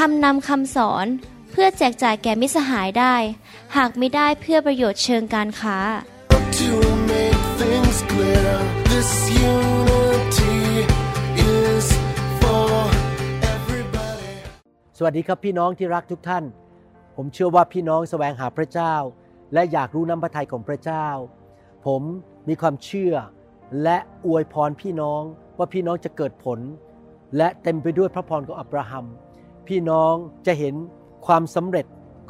ทำนำคำสอนเพื่อแจกจ่ายแก่มิตรสหายได้หากไม่ได้เพื่อประโยชน์เชิงการค้าสวัสดีครับพี่น้องที่รักทุกท่านผมเชื่อว่าพี่น้องแสวงหาพระเจ้าและอยากรู้น้ำพระทัยของพระเจ้าผมมีความเชื่อและอวยพรพี่น้องว่าพี่น้องจะเกิดผลและเต็มไปด้วยพระพรของอับราฮัมพี่น้องจะเห็นความสำเร็จ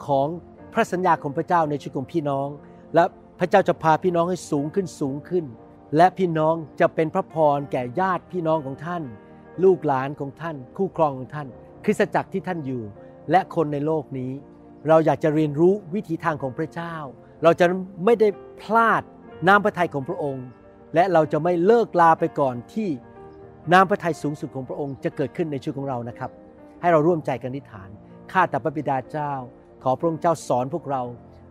ของพระสัญญาของพระเจ้าในชีวิตของพี่น้องและพระเจ้าจะพาพี่น้องให้สูงขึ้นสูงขึ้นและพี่น้องจะเป็นพระพรแก่ญาติพี่น้องของท่านลูกหลานของท่านคู่ครองของท่านคริสตจักรที่ท่านอยู่และคนในโลกนี้เราอยากจะเรียนรู้วิถีทางของพระเจ้าเราจะไม่ได้พลาดน้ำพระทัยของพระองค์และเราจะไม่เลิกลาไปก่อนที่น้ำพระทัยสูงสุดของพระองค์จะเกิดขึ้นในชีวิตของเรานะครับให้เราร่วมใจกันอธิษฐานข้าแต่พระบิดาเจ้าขอพระองค์เจ้าสอนพวกเรา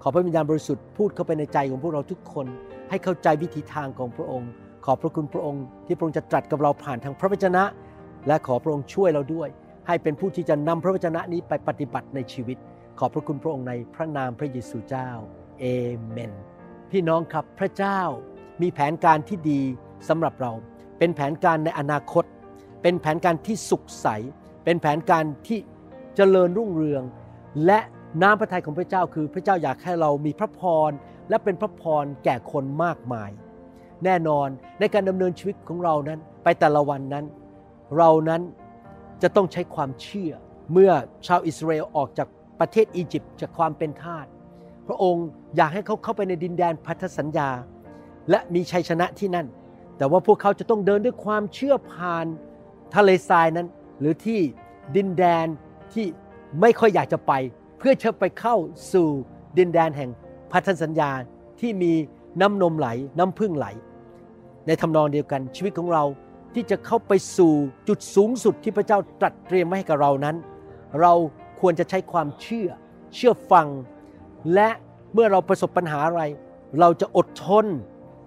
ขอพระวิญญาณบริสุทธิ์พูดเข้าไปในใจของพวกเราทุกคนให้เข้าใจวิถีทางของพระองค์ขอพระคุณพระองค์ที่พระองค์จะตรัสกับเราผ่านทางพระวจนะและขอพระองค์ช่วยเราด้วยให้เป็นผู้ที่จะนำพระวจนะนี้ไปปฏิบัติในชีวิตขอบพระคุณพระองค์ในพระนามพระเยซูเจ้าเอเมนพี่น้องครับพระเจ้ามีแผนการที่ดีสำหรับเราเป็นแผนการในอนาคตเป็นแผนการที่สุขใสเป็นแผนการที่เจริญรุ่งเรืองและน้ำพระทัยของพระเจ้าคือพระเจ้าอยากให้เรามีพระพรและเป็นพระพรแก่คนมากมายแน่นอนในการดำเนินชีวิตของเรานั้นไปแต่ละวันนั้นเรานั้นจะต้องใช้ความเชื่อเมื่อชาวอิสราเอลออกจากประเทศอียิปต์จากความเป็นทาสพระองค์อยากให้เขาเข้าไปในดินแดนพันธสัญญาและมีชัยชนะที่นั่นแต่ว่าพวกเขาจะต้องเดินด้วยความเชื่อผ่านทะเลทรายนั้นหรือที่ดินแดนที่ไม่ค่อยอยากจะไปเพื่อจะไปเข้าสู่ดินแดนแห่งพันธสัญญาที่มีน้ำนมไหลน้ำพึ่งไหลในทำนองเดียวกันชีวิตของเราที่จะเข้าไปสู่จุดสูงสุดที่พระเจ้าตรัสเตรียมไว้ให้กับเรานั้นเราควรจะใช้ความเชื่อฟังและเมื่อเราประสบปัญหาอะไรเราจะอดทน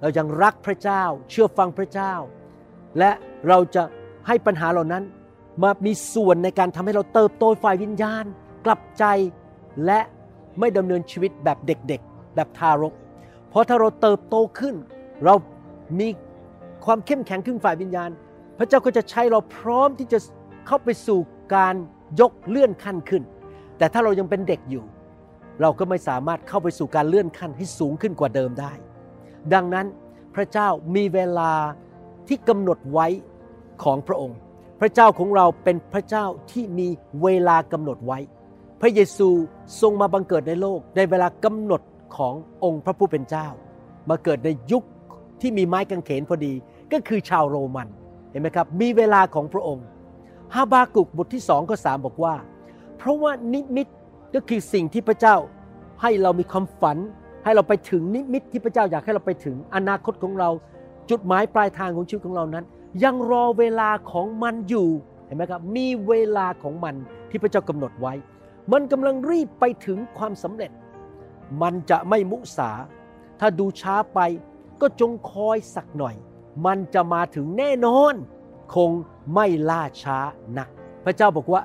เรายังรักพระเจ้าเชื่อฟังพระเจ้าและเราจะให้ปัญหาเหล่านั้นมามีส่วนในการทำให้เราเติบโตฝ่ายวิญญาณกลับใจและไม่ดำเนินชีวิตแบบเด็กๆแบบทารกเพราะถ้าเราเติบโตขึ้นเรามีความเข้มแข็งขึ้นฝ่ายวิญญาณพระเจ้าก็จะใช้เราพร้อมที่จะเข้าไปสู่การยกเลื่อนขั้นขึ้นแต่ถ้าเรายังเป็นเด็กอยู่เราก็ไม่สามารถเข้าไปสู่การเลื่อนขั้นให้สูงขึ้นกว่าเดิมได้ดังนั้นพระเจ้ามีเวลาที่กำหนดไว้ของพระองค์พระเจ้าของเราเป็นพระเจ้าที่มีเวลากำหนดไว้พระเยซูทรงมาบังเกิดในโลกในเวลากำหนดขององค์พระผู้เป็นเจ้ามาเกิดในยุคที่มีไม้กางเขนพอดีก็คือชาวโรมันเห็นไหมครับมีเวลาของพระองค์ฮาบากุกบทที่2ข้อ3บอกว่าเพราะว่านิมิตก็คือสิ่งที่พระเจ้าให้เรามีความฝันให้เราไปถึงนิมิตที่พระเจ้าอยากให้เราไปถึงอนาคตของเราจุดหมายปลายทางของชีวิตของเรานั้นยังรอเวลาของมันอยู่เห็นไหมครับมีเวลาของมันที่พระเจ้ากำหนดไว้มันกำลังรีบไปถึงความสำเร็จมันจะไม่มุสาถ้าดูช้าไปก็จงคอยสักหน่อยมันจะมาถึงแน่นอนคงไม่ล่าช้านักพระเจ้าบอกว่า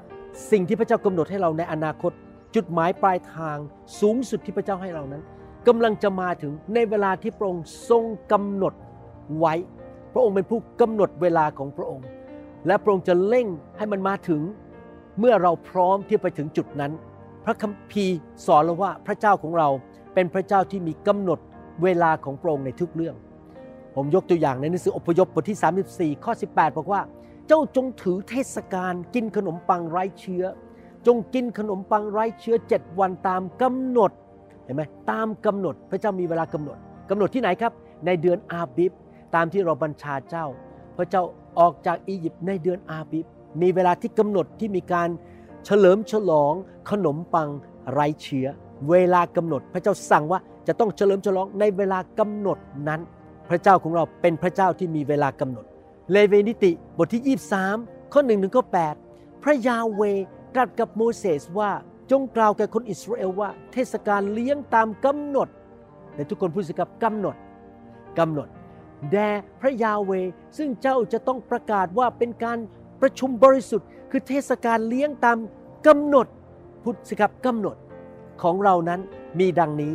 สิ่งที่พระเจ้ากำหนดให้เราในอนาคตจุดหมายปลายทางสูงสุดที่พระเจ้าให้เรานั้นกำลังจะมาถึงในเวลาที่พระองค์ทรงกำหนดไว้พระองค์เป็นผู้กำหนดเวลาของพระองค์และพระองค์จะเร่งให้มันมาถึงเมื่อเราพร้อมที่ไปถึงจุดนั้นพระคัมภีร์สอนเราว่าพระเจ้าของเราเป็นพระเจ้าที่มีกำหนดเวลาของพระองค์ในทุกเรื่องผมยกตัวอย่างในหนังสืออพยพบทที่34ข้อ18บอกว่าเจ้าจงถือเทศกาลกินขนมปังไร้เชื้อจงกินขนมปังไร้เชื้อ7วันตามกำหนดเห็นไหมตามกำหนดพระเจ้ามีเวลากำหนดกำหนดที่ไหนครับในเดือนอาบิบตามที่เราบัญชาเจ้าพระเจ้าออกจากอียิปต์ในเดือนอาบิบมีเวลาที่กำหนดที่มีการ เฉลิมฉลองขนมปังไร้เชื้อเวลากำหนดพระเจ้าสั่งว่าจะต้องเฉลิมฉลองในเวลากำหนดนั้นพระเจ้าของเราเป็นพระเจ้าที่มีเวลากำหนดเลวีนิติบทที่23ข้อ1ถึงข้อ8พระยาห์เวห์ตรัสกับโมเสสว่าจงกล่าวแก่คนอิสราเอลว่าเทศกาลเลี้ยงตามกำหนดและทุกคนพูดสิครับกำหนดกำหนดแด่พระยาห์เวห์ซึ่งเจ้าจะต้องประกาศว่าเป็นการประชุมบริสุทธิ์คือเทศกาลเลี้ยงตามกำหนดพูดสิครับกำหนดของเรานั้นมีดังนี้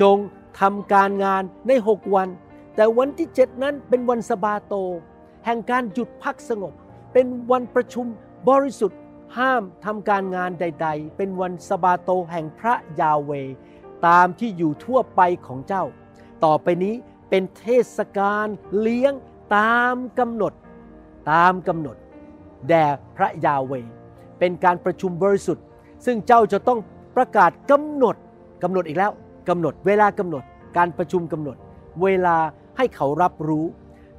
จงทำการงานใน6วันแต่วันที่7นั้นเป็นวันสะบาโตแห่งการหยุดพักสงบเป็นวันประชุมบริสุทธิ์ห้ามทำการงานใดๆเป็นวันสะบาโตแห่งพระยาห์เวห์ตามที่อยู่ทั่วไปของเจ้าต่อไปนี้เป็นเทศกาลเลี้ยงตามกำหนดแด่พระยาห์เวห์เป็นการประชุมบริสุทธิ์ซึ่งเจ้าจะต้องประกาศกำหนดอีกแล้วกำหนดเวลากำหนดการประชุมกำหนดเวลาให้เขารับรู้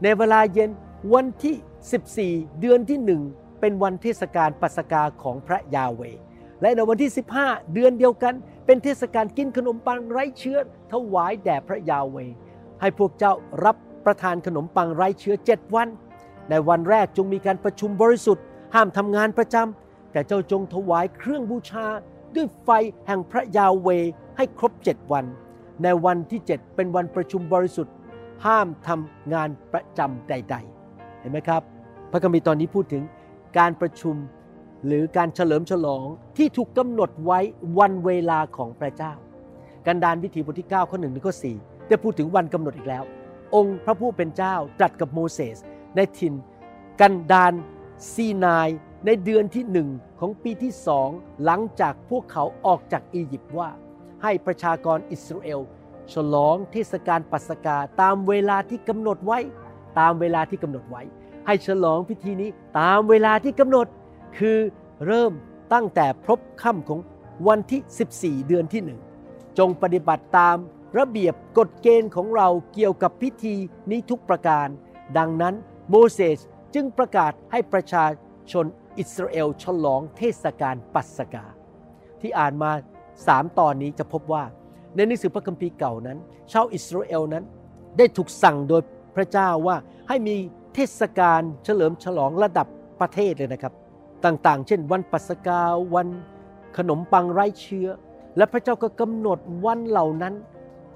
ในเวลาเย็นวันที่14เดือนที่1เป็นวันเทศกาลปัสกาของพระยาห์เวห์และในวันที่15เดือนเดียวกันเป็นเทศกาลกินขนมปังไร้เชื้อถวายแด่พระยาห์เวห์ให้พวกเจ้ารับประทานขนมปังไร้เชื้อ7วันในวันแรกจงมีการประชุมบริสุทธิ์ห้ามทำงานประจำแต่เจ้าจงถวายเครื่องบูชาด้วยไฟแห่งพระยาห์เวห์ให้ครบ7วันในวันที่7เป็นวันประชุมบริสุทธิ์ห้ามทำงานประจำใดๆเห็นไหมครับพระคัมภีร์ตอนนี้พูดถึงการประชุมหรือการเฉลิมฉลองที่ถูกกำหนดไว้วันเวลาของพระเจ้ากันดารวิถีบทที่9ข้อ1ถึงข้อ4ได้พูดถึงวันกำหนดอีกแล้วองค์พระผู้เป็นเจ้าตรัสกับโมเสสในถิ่นกันดารซีนายในเดือนที่1ของปีที่2หลังจากพวกเขาออกจากอียิปต์ว่าให้ประชากรอิสราเอลฉลองเทศกาลปัสกาตามเวลาที่กำหนดไว้ให้ฉลองพิธีนี้ตามเวลาที่กำหนดคือเริ่มตั้งแต่พลบค่ำของวันที่14เดือนที่1จงปฏิบัติตามระเบียบกฎเกณฑ์ของเราเกี่ยวกับพิธีนี้ทุกประการดังนั้นโมเสสจึงประกาศให้ประชาชนอิสราเอลฉลองเทศกาลปัสกาที่อ่านมา3ตอนนี้จะพบว่าในหนังสือพระคัมภีร์เก่านั้นชาวอิสราเอลนั้นได้ถูกสั่งโดยพระเจ้าว่าให้มีเทศกาลเฉลิมฉลองระดับประเทศเลยนะครับต่างๆเช่นวันปัสกาวันขนมปังไร้เชื้อและพระเจ้าก็กำหนดวันเหล่านั้น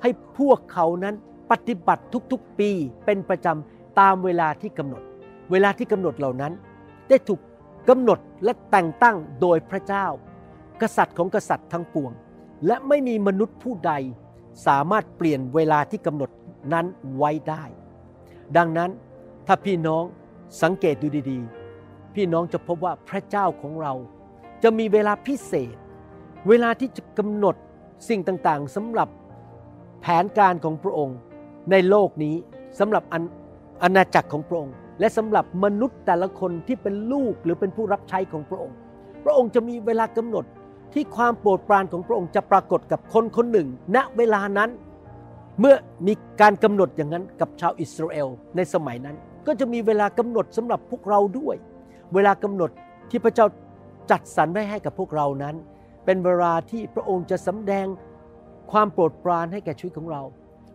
ให้พวกเขานั้นปฏิบัติทุกๆปีเป็นประจำตามเวลาที่กำหนดเหล่านั้นได้ถูกกำหนดและแต่งตั้งโดยพระเจ้ากษัตริย์ของกษัตริย์ทั้งปวงและไม่มีมนุษย์ผู้ใดสามารถเปลี่ยนเวลาที่กำหนดนั้นไว้ได้ดังนั้นถ้าพี่น้องสังเกตดูดีๆพี่น้องจะพบว่าพระเจ้าของเราจะมีเวลาพิเศษเวลาที่จะกำหนดสิ่งต่างๆสำหรับแผนการของพระองค์ในโลกนี้สำหรับอาณาจักรของพระองค์และสำหรับมนุษย์แต่ละคนที่เป็นลูกหรือเป็นผู้รับใช้ของพระองค์จะมีเวลากำหนดที่ความโปรดปรานของพระองค์จะปรากฏกับคนคนหนึ่งณเวลานั้นเมื่อมีการกำหนดอย่างนั้นกับชาวอิสราเอลในสมัยนั้นก็จะมีเวลากำหนดสำหรับพวกเราด้วยเวลากำหนดที่พระเจ้าจัดสรรไว้ให้กับพวกเรานั้นเป็นเวลาที่พระองค์จะสำแดงความโปรดปรานให้แก่ชีวิตของเรา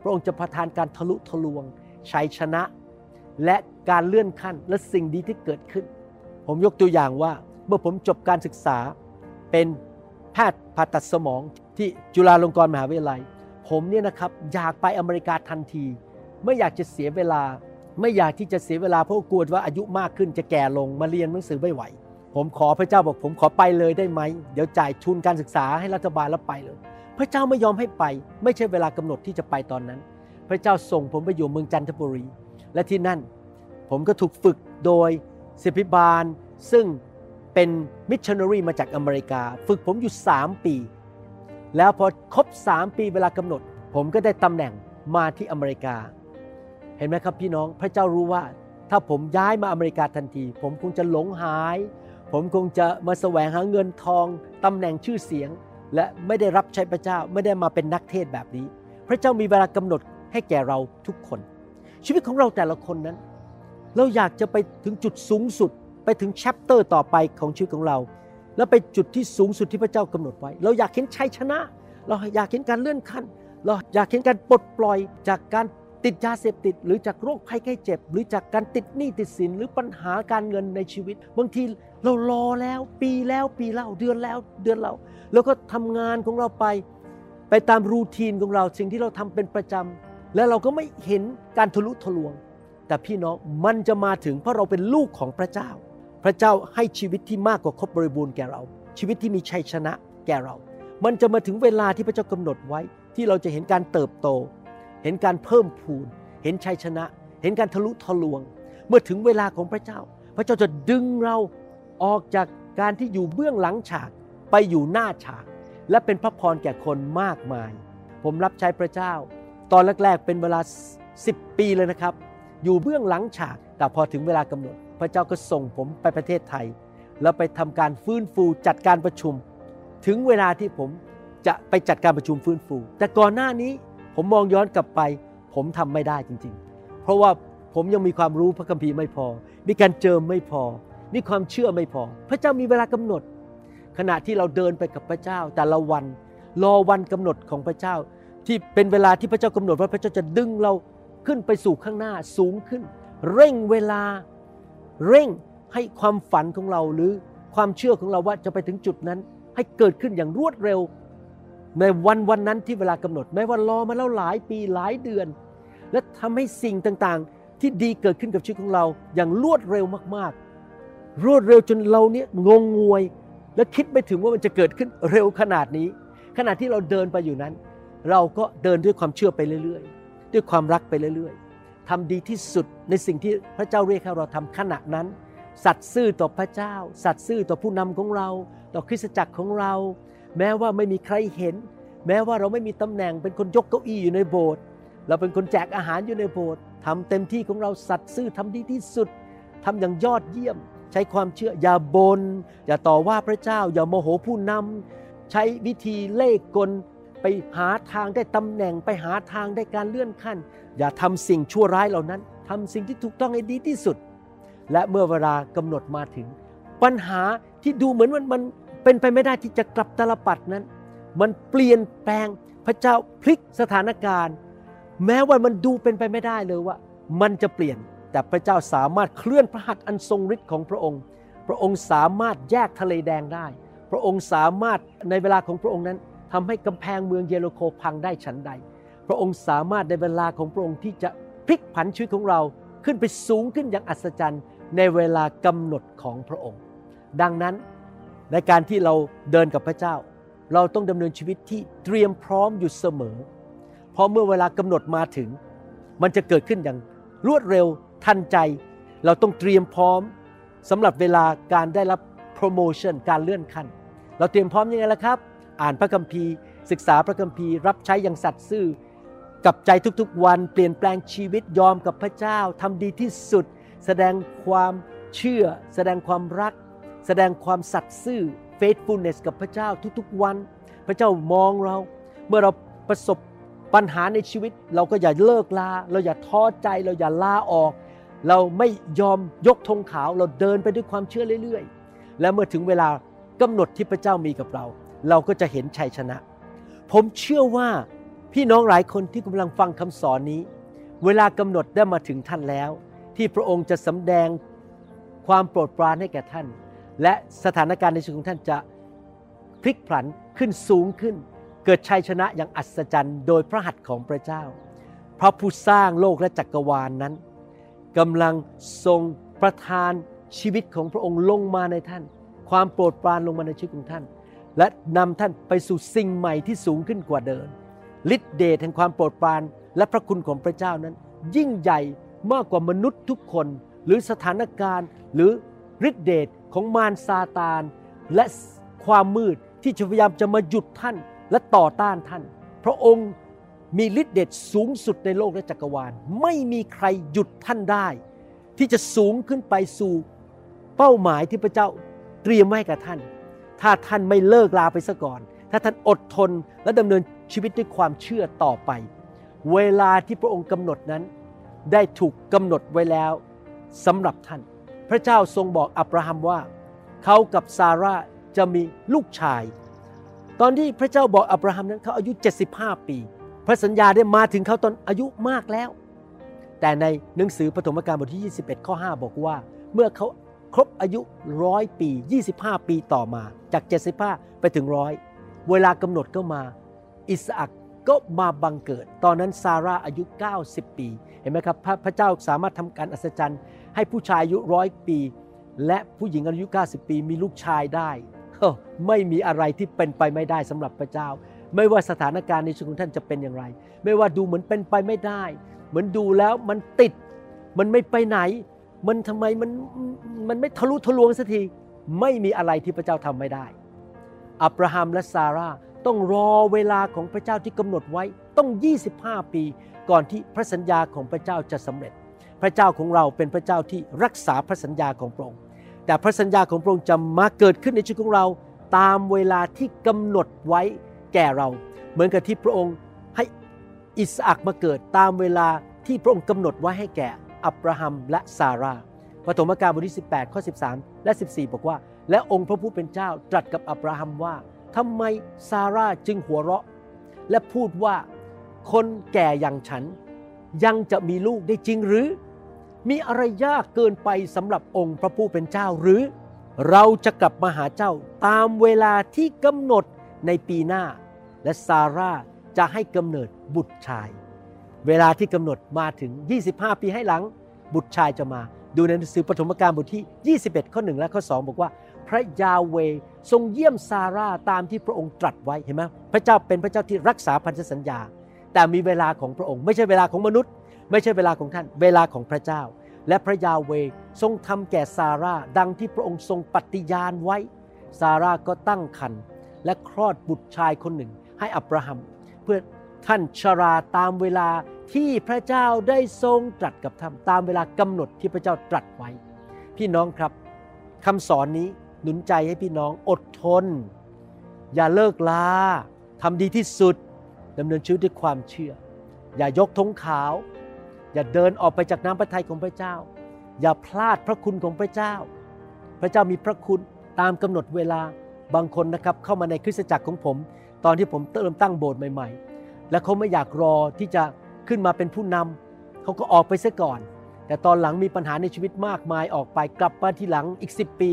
พระองค์จะประทานการทะลุทะลวงชัยชนะและการเลื่อนขั้นและสิ่งดีที่เกิดขึ้นผมยกตัวอย่างว่าเมื่อผมจบการศึกษาเป็นแพทย์ผ่าตัดสมองที่จุฬาลงกรณ์มหาวิทยาลัยผมเนี่ยนะครับอยากไปอเมริกาทันทีไม่อยากจะเสียเวลาเพราะกลัวว่าอายุมากขึ้นจะแก่ลงมาเรียนหนังสือไม่ไหวผมขอพระเจ้าบอกผมขอไปเลยได้ไหมเดี๋ยวจ่ายทุนการศึกษาให้รัฐบาลแล้วไปเลยพระเจ้าไม่ยอมให้ไปไม่ใช่เวลากำหนดที่จะไปตอนนั้นพระเจ้าส่งผมไปอยู่เมืองจันทบุรีและที่นั่นผมก็ถูกฝึกโดยศิพิบาลซึ่งเป็นมิชชันนารีมาจากอเมริกาฝึกผมอยู่3ปีแล้วพอครบ3ปีเวลากำหนดผมก็ได้ตำแหน่งมาที่อเมริกาเห็นไหมครับพี่น้องพระเจ้ารู้ว่าถ้าผมย้ายมาอเมริกาทันทีผมคงจะหลงหายผมคงจะมาแสวงหาเงินทองตำแหน่งชื่อเสียงและไม่ได้รับใช้พระเจ้าไม่ได้มาเป็นนักเทศแบบนี้พระเจ้ามีเวลากำหนดให้แก่เราทุกคนชีวิตของเราแต่ละคนนั้นเราอยากจะไปถึงจุดสูงสุดไปถึงแชปเตอร์ต่อไปของชีวิตของเรา และไปจุดที่สูงสุดที่พระเจ้ากำหนดไว้เราอยากเห็นชัยชนะเราอยากเห็นการเลื่อนขั้นเราอยากเห็นการปลดปล่อยจากการติดยาเสพติดหรือจากโรคภัยไข้เจ็บหรือจากการติดหนี้ติดสินหรือปัญหาการเงินในชีวิตบางทีเรารอแล้วปีแล้วเดือนแล้วเดือนเราแล้วก็ทำงานของเราไปตามรูทีนของเราสิ่งที่เราทำเป็นประจำแล้วเราก็ไม่เห็นการทะลุทะลวงแต่พี่น้องมันจะมาถึงเพราะเราเป็นลูกของพระเจ้าพระเจ้าให้ชีวิตที่มากกว่าครบบริบูรณ์แก่เราชีวิตที่มีชัยชนะแก่เรามันจะมาถึงเวลาที่พระเจ้ากำหนดไว้ที่เราจะเห็นการเติบโตเห็นการเพิ่มพูนเห็นชัยชนะเห็นการทะลุทะลวงเมื่อถึงเวลาของพระเจ้าพระเจ้าจะดึงเราออกจากการที่อยู่เบื้องหลังฉากไปอยู่หน้าฉากและเป็นพระพรแก่คนมากมายผมรับใช้พระเจ้าตอนแรกๆเป็นเวลา10 ปีเลยนะครับอยู่เบื้องหลังฉากแต่พอถึงเวลากำหนดพระเจ้าก็ส่งผมไปประเทศไทยแล้วไปทำการฟื้นฟูจัดการประชุมถึงเวลาที่ผมจะไปจัดการประชุมฟื้นฟูแต่ก่อนหน้านี้ผมมองย้อนกลับไปผมทำไม่ได้จริงๆเพราะว่าผมยังมีความรู้พระคัมภีร์ไม่พอมีการเจิมไม่พอมีความเชื่อไม่พอพระเจ้ามีเวลากำหนดขณะที่เราเดินไปกับพระเจ้าแต่ละวันรอวันกำหนดของพระเจ้าที่เป็นเวลาที่พระเจ้ากำหนดว่าพระเจ้าจะดึงเราขึ้นไปสู่ข้างหน้าสูงขึ้นเร่งเวลาเร่งให้ความฝันของเราหรือความเชื่อของเราว่าจะไปถึงจุดนั้นให้เกิดขึ้นอย่างรวดเร็วในวันนั้นที่เวลากำหนดแม้ว่ารอมาแล้วหลายปีหลายเดือนและทำให้สิ่งต่างๆที่ดีเกิดขึ้นกับชีวิตของเราอย่างรวดเร็วมากๆรวดเร็วจนเราเนี่ยงงงวยและคิดไม่ถึงว่ามันจะเกิดขึ้นเร็วขนาดนี้ขณะที่เราเดินไปอยู่นั้นเราก็เดินด้วยความเชื่อไปเรื่อยๆด้วยความรักไปเรื่อยๆทำดีที่สุดในสิ่งที่พระเจ้าเรียกให้เราทำขณะนั้นสัตย์ซื่อต่อพระเจ้าสัตย์ซื่อต่อผู้นำของเราต่อคริสตจักรของเราแม้ว่าไม่มีใครเห็นแม้ว่าเราไม่มีตำแหน่งเป็นคนยกเก้าอี้อยู่ในโบสถ์เราเป็นคนแจกอาหารอยู่ในโบสถ์ทำเต็มที่ของเราสัตย์ซื่อทำดีที่สุดทำอย่างยอดเยี่ยมใช้ความเชื่ออย่าบ่นอย่าต่อว่าพระเจ้าอย่าโมโหผู้นำใช้วิธีเล่ห์กลไปหาทางได้ตำแหน่งไปหาทางได้การเลื่อนขั้นอย่าทำสิ่งชั่วร้ายเหล่านั้นทำสิ่งที่ถูกต้องให้ดีที่สุดและเมื่อเวลากำหนดมาถึงปัญหาที่ดูเหมือนมันเป็นไปไม่ได้ที่จะกลับตาลปัดนั้นมันเปลี่ยนแปลงพระเจ้าพลิกสถานการณ์แม้ว่ามันดูเป็นไปไม่ได้เลยว่ามันจะเปลี่ยนแต่พระเจ้าสามารถเคลื่อนพระหัตถ์อันทรงฤทธิ์ของพระองค์พระองค์สามารถแยกทะเลแดงได้พระองค์สามารถในเวลาของพระองค์นั้นทำให้กำแพงเมืองเยริโคพังได้ฉันใดพระองค์สามารถในเวลาของพระองค์ที่จะพลิกผันชีวิตของเราขึ้นไปสูงขึ้นอย่างอัศจรรย์ในเวลากำหนดของพระองค์ดังนั้นในการที่เราเดินกับพระเจ้าเราต้องดำเนินชีวิตที่เตรียมพร้อมอยู่เสมอเพราะเมื่อเวลากำหนดมาถึงมันจะเกิดขึ้นอย่างรวดเร็วทันใจเราต้องเตรียมพร้อมสำหรับเวลาการได้รับโปรโมชั่นการเลื่อนขั้นเราเตรียมพร้อมยังไงล่ะครับอ่านพระคัมภีร์ศึกษาพระคัมภีร์รับใช้อย่างสัตย์ซื่อกับใจทุกๆวันเปลี่ยนแปลงชีวิตยอมกับพระเจ้าทำดีที่สุดแสดงความเชื่อแสดงความรักแสดงความสัตย์ซื่อ faithfulness กับพระเจ้าทุกๆวันพระเจ้ามองเราเมื่อเราประสบปัญหาในชีวิตเราก็อย่าเลิกลาเราอย่าท้อใจเราอย่าลาออกเราไม่ยอมยกธงขาวเราเดินไปด้วยความเชื่อเรื่อยๆและเมื่อถึงเวลากำหนดที่พระเจ้ามีกับเราเราก็จะเห็นชัยชนะผมเชื่อว่าพี่น้องหลายคนที่กำลังฟังคำสอนนี้เวลากำหนดได้มาถึงท่านแล้วที่พระองค์จะสำแดงความโปรดปรานให้แก่ท่านและสถานการณ์ในชีวิตของท่านจะพลิกผันขึ้นสูงขึ้นเกิดชัยชนะอย่างอัศจรรย์โดยพระหัตถ์ของพระเจ้าพระผู้สร้างโลกและจักรวาลนั้นกำลังทรงประทานชีวิตของพระองค์ลงมาในท่านความโปรดปรานลงมาในชีวิตของท่านและนำท่านไปสู่สิ่งใหม่ที่สูงขึ้นกว่าเดิมฤทธิ์เดชแห่งความโปรดปรานและพระคุณของพระเจ้านั้นยิ่งใหญ่มากกว่ามนุษย์ทุกคนหรือสถานการณ์หรือฤทธิ์เดชของมารซาตานและความมืดที่พยายามจะมาหยุดท่านและต่อต้านท่านพระองค์มีฤทธิ์เดชสูงสุดในโลกและจักรวาลไม่มีใครหยุดท่านได้ที่จะสูงขึ้นไปสู่เป้าหมายที่พระเจ้าเตรียมไว้กับท่านถ้าท่านไม่เลิกลาไปซะก่อนถ้าท่านอดทนและดำเนินชีวิตด้วยความเชื่อต่อไปเวลาที่พระองค์กำหนดนั้นได้ถูกกำหนดไว้แล้วสำหรับท่านพระเจ้าทรงบอกอับราฮัมว่าเขากับซาร่า จะมีลูกชายตอนที่พระเจ้าบอกอับราฮัมนั้นเขาอายุ75ปีพระสัญญาได้มาถึงเขาตอนอายุมากแล้วแต่ในหนังสือปฐมกาลบทที่21ข้อ5บอกว่าเมื่อเขาครบอายุ100ปี25ปีต่อมาจาก75ไปถึง100เวลากำหนดก็มาอิสอัคก็มาบังเกิดตอนนั้นซาร่าอายุ90ปีเห็นไหมครับพระเจ้าสามารถทำการอัศจรรย์ให้ผู้ชายอายุ100ปีและผู้หญิงอายุ90ปีมีลูกชายได้ไม่มีอะไรที่เป็นไปไม่ได้สำหรับพระเจ้าไม่ว่าสถานการณ์ในชีวิตของท่านจะเป็นอย่างไรไม่ว่าดูเหมือนเป็นไปไม่ได้เหมือนดูแล้วมันติดมันไม่ไปไหนมันทำไมมันไม่ทะลุทะลวงสักทีไม่มีอะไรที่พระเจ้าทำไม่ได้อับราฮัมและซาร่าต้องรอเวลาของพระเจ้าที่กำหนดไว้ต้อง25ปีก่อนที่พระสัญญาของพระเจ้าจะสำเร็จพระเจ้าของเราเป็นพระเจ้าที่รักษาพระสัญญาของพระองค์แต่พระสัญญาของพระองค์จะมาเกิดขึ้นในชีวิตของเราตามเวลาที่กำหนดไว้แก่เราเหมือนกับที่พระองค์ให้อิสอัคมาเกิดตามเวลาที่พระองค์กำหนดไว้ให้แก่อับราฮัมและซาร่าปฐมกาลบทที่18ข้อ13และ14บอกว่าและองค์พระผู้เป็นเจ้าตรัสกับอับราฮัมว่าทำไมซาร่าจึงหัวเราะและพูดว่าคนแก่อย่างฉันยังจะมีลูกได้จริงหรือมีอะไรยากเกินไปสำหรับองค์พระผู้เป็นเจ้าหรือเราจะกลับมาหาเจ้าตามเวลาที่กำหนดในปีหน้าและซาร่าจะให้กำเนิดบุตรชายเวลาที่กำหนดมาถึง25ปีให้หลังบุตรชายจะมาดูในหนังสือปฐมกาลบทที่21ข้อ1และข้อ2บอกว่าพระยาห์เวห์ทรงเยี่ยมซาร่าตามที่พระองค์ตรัสไว้เห็นไหมพระเจ้าเป็นพระเจ้าที่รักษาพันธสัญญาแต่มีเวลาของพระองค์ไม่ใช่เวลาของมนุษย์ไม่ใช่เวลาของท่านเวลาของพระเจ้าและพระยาห์เวห์ทรงทำแก่ซาร่าดังที่พระองค์ทรงปฏิญาณไว้ซาร่าก็ตั้งครรภ์และคลอดบุตรชายคนหนึ่งให้อับราฮัมเพื่อท่านชราตามเวลาที่พระเจ้าได้ทรงตรัสกับท่านตามเวลากำหนดที่พระเจ้าตรัสไว้พี่น้องครับคำสอนนี้หนุนใจให้พี่น้องอดทนอย่าเลิกลาทำดีที่สุดดำเนินชีวิตด้วยความเชื่ออย่ายกธงขาวอย่าเดินออกไปจากน้ำพระทัยของพระเจ้าอย่าพลาดพระคุณของพระเจ้าพระเจ้ามีพระคุณตามกำหนดเวลาบางคนนะครับเข้ามาในคริสตจักรของผมตอนที่ผมเริ่มตั้งโบสถ์ใหม่ๆและเขาไม่อยากรอที่จะขึ้นมาเป็นผู้นำเขาก็ออกไปซะก่อนแต่ตอนหลังมีปัญหาในชีวิตมากมายออกไปกลับมาทีหลังอีก10ปี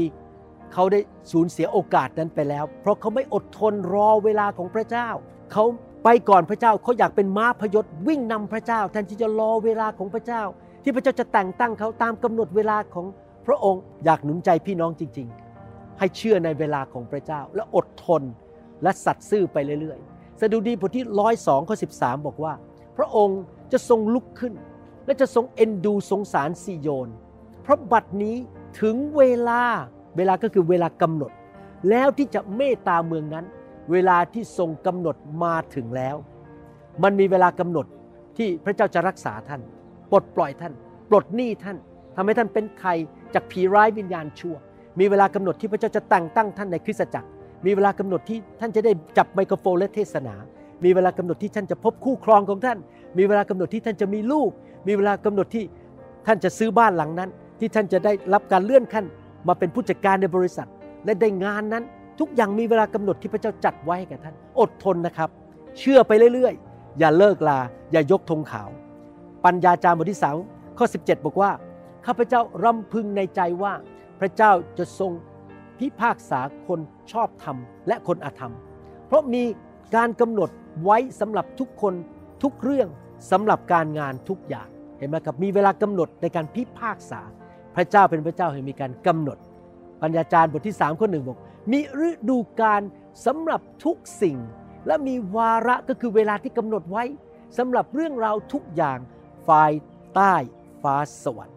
เขาได้สูญเสียโอกาสนั้นไปแล้วเพราะเขาไม่อดทนรอเวลาของพระเจ้าเขาไปก่อนพระเจ้าเขาอยากเป็นม้าพยศวิ่งนำพระเจ้าแทนที่จะรอเวลาของพระเจ้าที่พระเจ้าจะแต่งตั้งเขาตามกำหนดเวลาของพระองค์อยากหนุนใจพี่น้องจริงๆให้เชื่อในเวลาของพระเจ้าและอดทนและสัตย์ซื่อไปเรื่อยๆสดุดีบทที่102ข้อ13บอกว่าพระองค์จะทรงลุกขึ้นและจะทรงเอ็นดูสงสารซีโยนเพราะบัดนี้ถึงเวลาก็คือเวลากำหนดแล้วที่จะเมตตาเมืองนั้นเวลาที่ทรงกำหนดมาถึงแล้วมันมีเวลากำหนดที่พระเจ้าจะรักษาท่านปลดปล่อยท่านปลดหนี้ท่านทำให้ท่านเป็นไทยจากผีร้ายวิญญาณชั่วมีเวลากำหนดที่พระเจ้าจะแต่งตั้งท่านในคริสตจักรมีเวลากำหนดที่ท่านจะได้จับไมโครโฟนและเทศนามีเวลากำหนดที่ท่านจะพบคู่ครองของท่านมีเวลากำหนดที่ท่านจะมีลูกมีเวลากำหนดที่ท่านจะซื้อบ้านหลังนั้นที่ท่านจะได้รับการเลื่อนขั้นมาเป็นผู้จัดการในบริษัทและได้งานนั้นทุกอย่างมีเวลากำหนดที่พระเจ้าจัดไว้ให้กับท่านอดทนนะครับเชื่อไปเรื่อยๆอย่าเลิกลาอย่ายกธงขาวปัญญาจารย์บทที่3ข้อ17บอกว่าข้าพเจ้ารำพึงในใจว่าพระเจ้าจะทรงพิพากษาคนชอบธรรมและคนอธรรมเพราะมีการกำหนดไว้สำหรับทุกคนทุกเรื่องสำหรับการงานทุกอย่างเห็นไหมครับมีเวลากำหนดในการพิพากษาพระเจ้าเป็นพระเจ้าให้มีการกำหนดปัญญาจารย์บทที่3ข้อ1บอกมีฤดูกาลสำหรับทุกสิ่งและมีวาระก็คือเวลาที่กำหนดไว้สำหรับเรื่องราวทุกอย่างฝ่ายใต้ฟ้าสวรรค์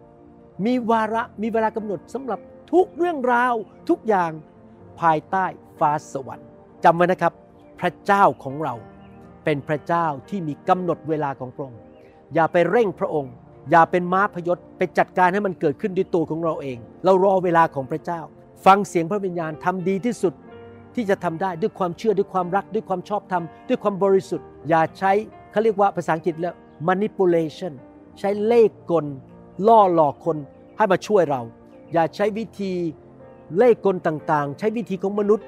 มีวาระมีเวลากำหนดสำหรับทุกเรื่องราวทุกอย่างภายใต้ฟ้าสวรรค์จำไว้นะครับพระเจ้าของเราเป็นพระเจ้าที่มีกำหนดเวลาของพระองค์อย่าไปเร่งพระองค์อย่าเป็นม้าพยศไปจัดการให้มันเกิดขึ้นด้วยตัวของเราเองเรารอเวลาของพระเจ้าฟังเสียงพระวิญญาณทำดีที่สุดที่จะทำได้ด้วยความเชื่อด้วยความรักด้วยความชอบธรรมด้วยความบริสุทธิ์อย่าใช้เขาเรียกว่าภาษาอังกฤษแล้ว manipulation ใช้เล่ห์กลล่อหลอกคนให้มาช่วยเราอย่าใช้วิธี เล่ห์กลต่างๆใช้วิธีของมนุษย์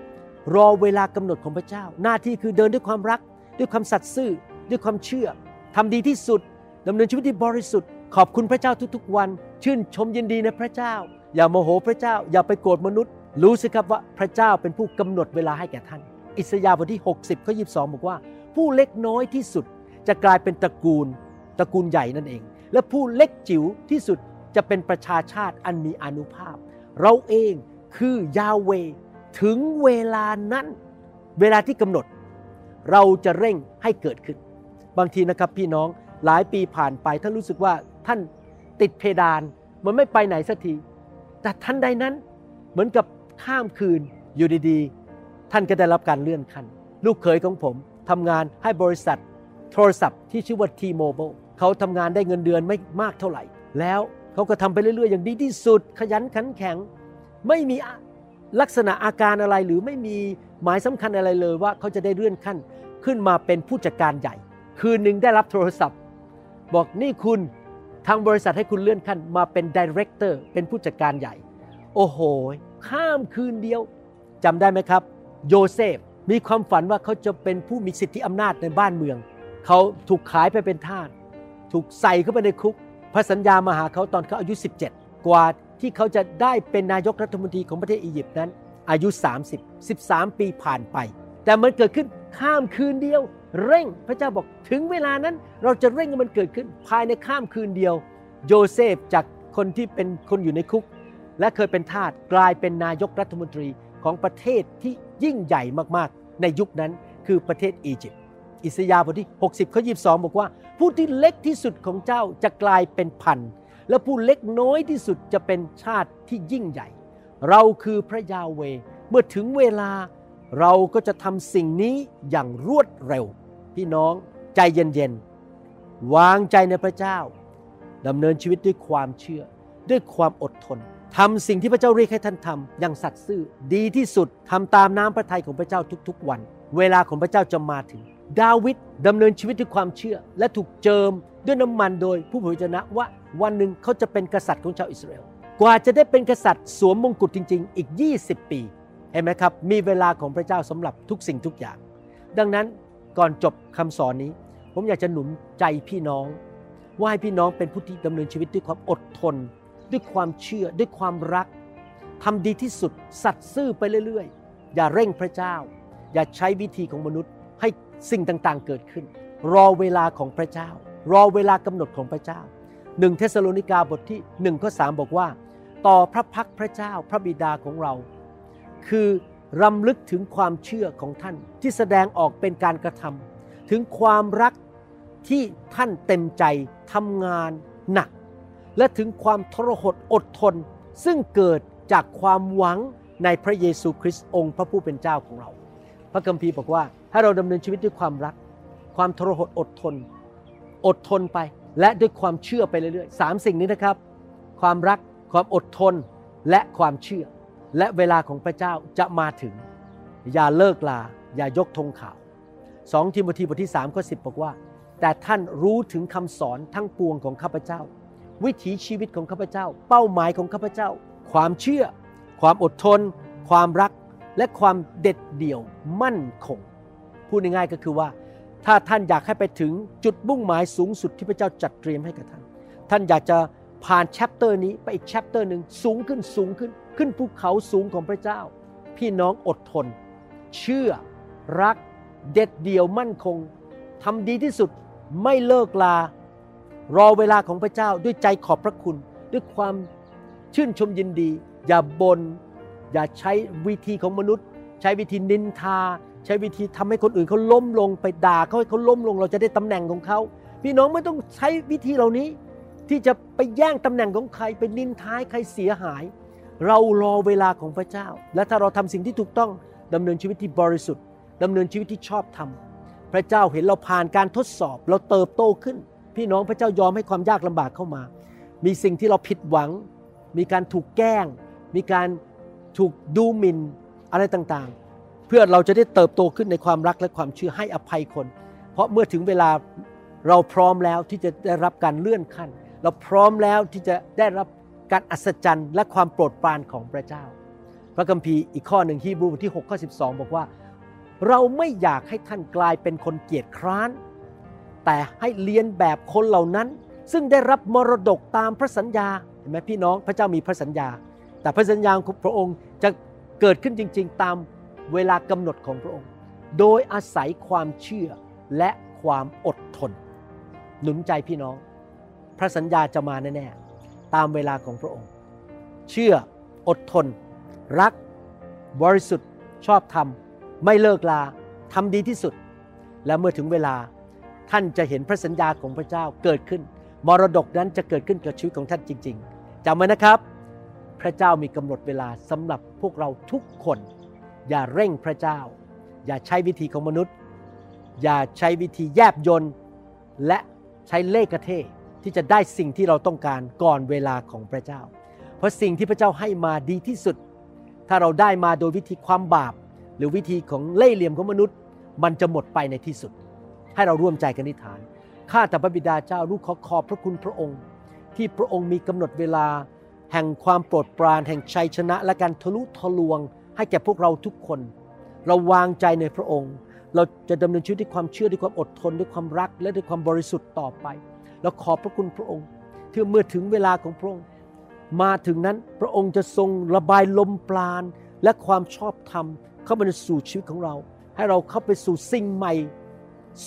รอเวลากำหนดของพระเจ้าหน้าที่คือเดินด้วยความรักด้วยความสัตย์ซื่อด้วยความเชื่อทำดีที่สุดดำเนินชีวิตที่บริสุทธิ์ขอบคุณพระเจ้าทุกๆวันชื่นชมยินดีในพระเจ้าอย่าโมโหพระเจ้าอย่าไปโกรธมนุษย์รู้สิครับว่าพระเจ้าเป็นผู้กำหนดเวลาให้แก่ท่านอิสยาห์บทที่60ข้อ22บอกว่าผู้เล็กน้อยที่สุดจะกลายเป็นตระกูลใหญ่นั่นเองและผู้เล็กจิ๋วที่สุดจะเป็นประชาชาติอันมีอานุภาพเราเองคือยาเวห์ถึงเวลานั้นเวลาที่กำหนดเราจะเร่งให้เกิดขึ้นบางทีนะครับพี่น้องหลายปีผ่านไปท่านรู้สึกว่าท่านติดเพดานมันไม่ไปไหนสักทีแต่ทันใดนั้นเหมือนกับข้ามคืนอยู่ดีๆท่านก็ได้รับการเลื่อนขั้นลูกเขยของผมทำงานให้บริษัทโทรศัพท์ที่ชื่อว่า T-Mobile เขาทำงานได้เงินเดือนไม่มากเท่าไหร่แล้วเขาก็ทำไปเรื่อยๆอย่างดีที่สุดขยันขันแข็งไม่มีลักษณะอาการอะไรหรือไม่มีหมายสำคัญอะไรเลยว่าเขาจะได้เลื่อนขั้นขึ้นมาเป็นผู้จัดการใหญ่คืนหนึ่งได้รับโทรศัพท์บอกนี่คุณทางบริษัทให้คุณเลื่อนขั้นมาเป็นไดเรคเตอร์เป็นผู้จัดการใหญ่โอ้โหข้ามคืนเดียวจำได้ไหมครับโยเซฟมีความฝันว่าเขาจะเป็นผู้มีสิทธิอำนาจในบ้านเมืองเขาถูกขายไปเป็นทาสถูกใส่เข้าไปในคุกพระสัญญามาหาเขาตอนเขาอายุ17กว่าที่เขาจะได้เป็นนายกรัฐมนตรีของประเทศอียิปต์นั้นอายุ13 ปีผ่านไปแต่มันเกิดขึ้นข้ามคืนเดียวเร่งพระเจ้าบอกถึงเวลานั้นเราจะเร่งให้มันเกิดขึ้นภายในข้ามคืนเดียวโยเซฟจากคนที่เป็นคนอยู่ในคุกและเคยเป็นทาสกลายเป็นนายกรัฐมนตรีของประเทศที่ยิ่งใหญ่มากๆในยุคนั้นคือประเทศอียิปต์อิสยาห์บทที่60ข้อ22บอกว่าผู้ที่เล็กที่สุดของเจ้าจะกลายเป็นพันและผู้เล็กน้อยที่สุดจะเป็นชาติที่ยิ่งใหญ่เราคือพระยาเวห์เมื่อถึงเวลาเราก็จะทำสิ่งนี้อย่างรวดเร็วพี่น้องใจเย็นๆวางใจในพระเจ้าดำเนินชีวิตด้วยความเชื่อด้วยความอดทนทำสิ่งที่พระเจ้าเรียกให้ท่านทำอย่างสัตย์ซื่อดีที่สุดทำตามน้ำพระทัยของพระเจ้าทุกๆวันเวลาของพระเจ้าจะมาถึงดาวิดดำเนินชีวิตด้วยความเชื่อและถูกเจิมด้วยน้ำมันโดยผู้เผยพระวจนะว่าวันหนึ่งเขาจะเป็นกษัตริย์ของชาวอิสราเอลกว่าจะได้เป็นกษัตริย์สวมมงกุฎจริงๆอีก20 ปีเห็นไหมครับมีเวลาของพระเจ้าสำหรับทุกสิ่งทุกอย่างดังนั้นก่อนจบคำสอนนี้ผมอยากจะหนุนใจพี่น้องว่าให้พี่น้องเป็นผู้ที่ดำเนินชีวิตด้วยความอดทนด้วยความเชื่อด้วยความรักทำดีที่สุดสัตย์ซื่อไปเรื่อยๆอย่าเร่งพระเจ้าอย่าใช้วิธีของมนุษย์ให้สิ่งต่างๆเกิดขึ้นรอเวลาของพระเจ้ารอเวลากำหนดของพระเจ้า1เธสะโลนิกาบทที่1ข้อ3บอกว่าต่อพระพักพระเจ้าพระบิดาของเราคือรำลึกถึงความเชื่อของท่านที่แสดงออกเป็นการกระทำถึงความรักที่ท่านเต็มใจทำงานหนักและถึงความทรหดอดทนซึ่งเกิดจากความหวังในพระเยซูคริสต์องค์พระผู้เป็นเจ้าของเราพระคัมภีร์บอกว่าให้เราดำเนินชีวิตด้วยความรักความทรหดอดทนไปและด้วยความเชื่อไปเรื่อยๆ3สิ่งนี้นะครับความรักความอดทนและความเชื่อและเวลาของพระเจ้าจะมาถึงอย่าเลิกลาอย่ายกธงขาว2ทิโมธีบทที่3ข้อ10บอกว่าแต่ท่านรู้ถึงคำสอนทั้งปวงของข้าพเจ้าวิถีชีวิตของข้าพเจ้าเป้าหมายของข้าพเจ้าความเชื่อความอดทนความรักและความเด็ดเดี่ยวมั่นคงพูดง่ายๆก็คือว่าถ้าท่านอยากให้ไปถึงจุดมุ่งหมายสูงสุดที่พระเจ้าจัดเตรียมให้กับท่านท่านอยากจะผ่านแชปเตอร์นี้ไปอีกแชปเตอร์นึงสูงขึ้นภูเขาสูงของพระเจ้าพี่น้องอดทนเชื่อรักเด็ดเดี่ยวมั่นคงทำดีที่สุดไม่เลิกลารอเวลาของพระเจ้าด้วยใจขอบพระคุณด้วยความชื่นชมยินดีอย่าบ่นอย่าใช้วิธีของมนุษย์ใช้วิธีนินทาใช้วิธีทำให้คนอื่นเขาล้มลงไปด่าเขาให้เขาล้มลงเราจะได้ตำแหน่งของเขาพี่น้องไม่ต้องใช้วิธีเหล่านี้ที่จะไปแย่งตำแหน่งของใครไปนินทาใครเสียหายเรารอเวลาของพระเจ้าและถ้าเราทำสิ่งที่ถูกต้องดำเนินชีวิตที่บริสุทธิ์ดำเนินชีวิตที่ชอบธรรมพระเจ้าเห็นเราผ่านการทดสอบเราเติบโตขึ้นพี่น้องพระเจ้ายอมให้ความยากลำบากเข้ามามีสิ่งที่เราผิดหวังมีการถูกแกล้งมีการถูกดูหมิ่นอะไรต่างๆเพื่อเราจะได้เติบโตขึ้นในความรักและความเชื่อให้อภัยคนเพราะเมื่อถึงเวลาเราพร้อมแล้วที่จะได้รับการเลื่อนขั้นเราพร้อมแล้วที่จะได้รับการอัศจรรย์และความโปรดปรานของพระเจ้า พระคัมภีร์อีกข้อหนึ่งฮีบรูบทที่6ข้อ12บอกว่าเราไม่อยากให้ท่านกลายเป็นคนเกียจคร้านแต่ให้เลียนแบบคนเหล่านั้นซึ่งได้รับมรดกตามพระสัญญาเห็นไหมพี่น้องพระเจ้ามีพระสัญญาแต่พระสัญญาของพระองค์จะเกิดขึ้นจริงๆตามเวลากำหนดของพระองค์โดยอาศัยความเชื่อและความอดทนหนุนใจพี่น้องพระสัญญาจะมาแน่ๆตามเวลาของพระองค์เชื่ออดทนรักบริสุทธิ์ชอบธรรมไม่เลิกลาทำดีที่สุดและเมื่อถึงเวลาท่านจะเห็นพระสัญญาของพระเจ้าเกิดขึ้นมรดกนั้นจะเกิดขึ้นกับชีวิตของท่านจริงๆจำไว้นะครับพระเจ้ามีกำหนดเวลาสำหรับพวกเราทุกคนอย่าเร่งพระเจ้าอย่าใช้วิธีของมนุษย์อย่าใช้วิธีแยบยลและใช้เล่ห์กระเทที่จะได้สิ่งที่เราต้องการก่อนเวลาของพระเจ้าเพราะสิ่งที่พระเจ้าให้มาดีที่สุดถ้าเราได้มาโดยวิธีความบาปหรือวิธีของเล่ห์เหลี่ยมของมนุษย์มันจะหมดไปในที่สุดให้เราร่วมใจกันอธิษฐานข้าแต่พระบิดาเจ้าลูกขอขอบพระคุณพระองค์ที่พระองค์มีกำหนดเวลาแห่งความโปรดปรานแห่งชัยชนะและการทะลุทะลวงให้แก่พวกเราทุกคนเราวางใจในพระองค์เราจะดำเนินชีวิตด้วยความเชื่อด้วยความอดทนด้วยความรักและด้วยความบริสุทธิ์ต่อไปเราขอบพระคุณพระองค์ที่เมื่อถึงเวลาของพระองค์มาถึงนั้นพระองค์จะทรงระบายลมปราณและความชอบธรรมเข้ามาสู่ชีวิตของเราให้เราเข้าไปสู่สิ่งใหม่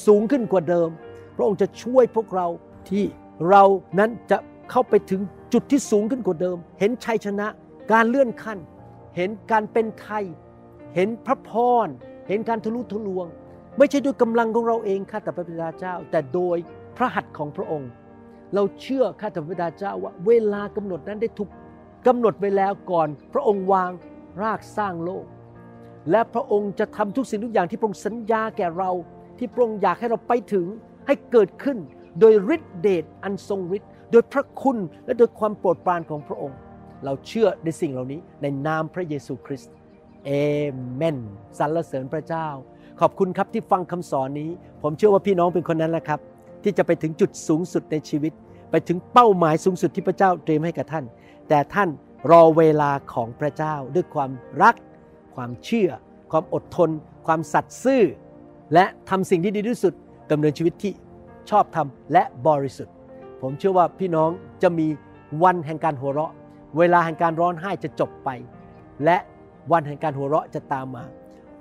สูงขึ้นกว่าเดิมพระองค์จะช่วยพวกเราที่เรานั้นจะเข้าไปถึงจุดที่สูงขึ้นกว่าเดิมเห็นชัยชนะการเลื่อนขั้นเห็นการเป็นไทยเห็นพระพรเห็นการทะลุทะลวงไม่ใช่ด้วยกำลังของเราเองข้าแต่พระบิดาเจ้าแต่โดยพระหัตถ์ของพระองค์เราเชื่อข้าแต่พระบิดาเจ้าว่าเวลากำหนดนั้นได้ถูกกำหนดไว้แล้วก่อนพระองค์วางรากสร้างโลกและพระองค์จะทำทุกสิ่งทุกอย่างที่พระองค์สัญญาแก่เราที่พระองค์อยากให้เราไปถึงให้เกิดขึ้นโดยฤทธิเดชอันทรงฤทธิ์โดยพระคุณและโดยความโปรดปรานของพระองค์เราเชื่อในสิ่งเหล่านี้ในนามพระเยซูคริสต์เอเมนสรรเสริญพระเจ้าขอบคุณครับที่ฟังคำสอนนี้ผมเชื่อว่าพี่น้องเป็นคนนั้นแหละครับที่จะไปถึงจุดสูงสุดในชีวิตไปถึงเป้าหมายสูงสุดที่พระเจ้าเตรียมให้กับท่านแต่ท่านรอเวลาของพระเจ้าด้วยความรักความเชื่อความอดทนความสัตย์ซื่อและทำสิ่งที่ดีที่สุดดำเนินชีวิตที่ชอบธรรมและบริสุทธิ์ผมเชื่อว่าพี่น้องจะมีวันแห่งการหัวเราะเวลาแห่งการร้องไห้จะจบไปและวันแห่งการหัวเราะจะตามมา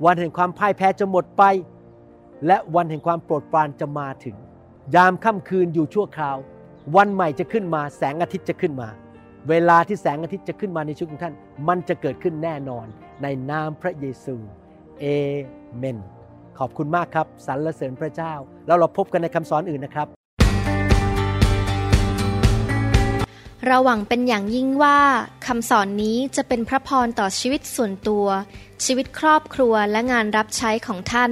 วันแห่งความพ่ายแพ้จะหมดไปและวันแห่งความโปรดปรานจะมาถึงยามค่ำคืนอยู่ชั่วคราววันใหม่จะขึ้นมาแสงอาทิตย์จะขึ้นมาเวลาที่แสงอาทิตย์จะขึ้นมาในชีวิตของท่านมันจะเกิดขึ้นแน่นอนในนามพระเยซูเอเมนขอบคุณมากครับสรรเสริญพระเจ้าแล้วเราพบกันในคำสอนอื่นนะครับเราหวังเป็นอย่างยิ่งว่าคำสอนนี้จะเป็นพระพรต่อชีวิตส่วนตัวชีวิตครอบครัวและงานรับใช้ของท่าน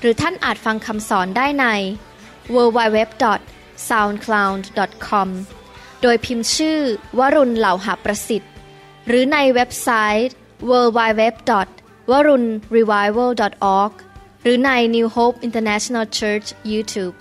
หรือท่านอาจฟังคำสอนได้ใน www.soundcloud.com โดยพิมพ์ชื่อวรุณเหล่าหประสิทธิ์หรือในเว็บไซต์ www.warunrevival.org หรือใน New Hope International Church YouTube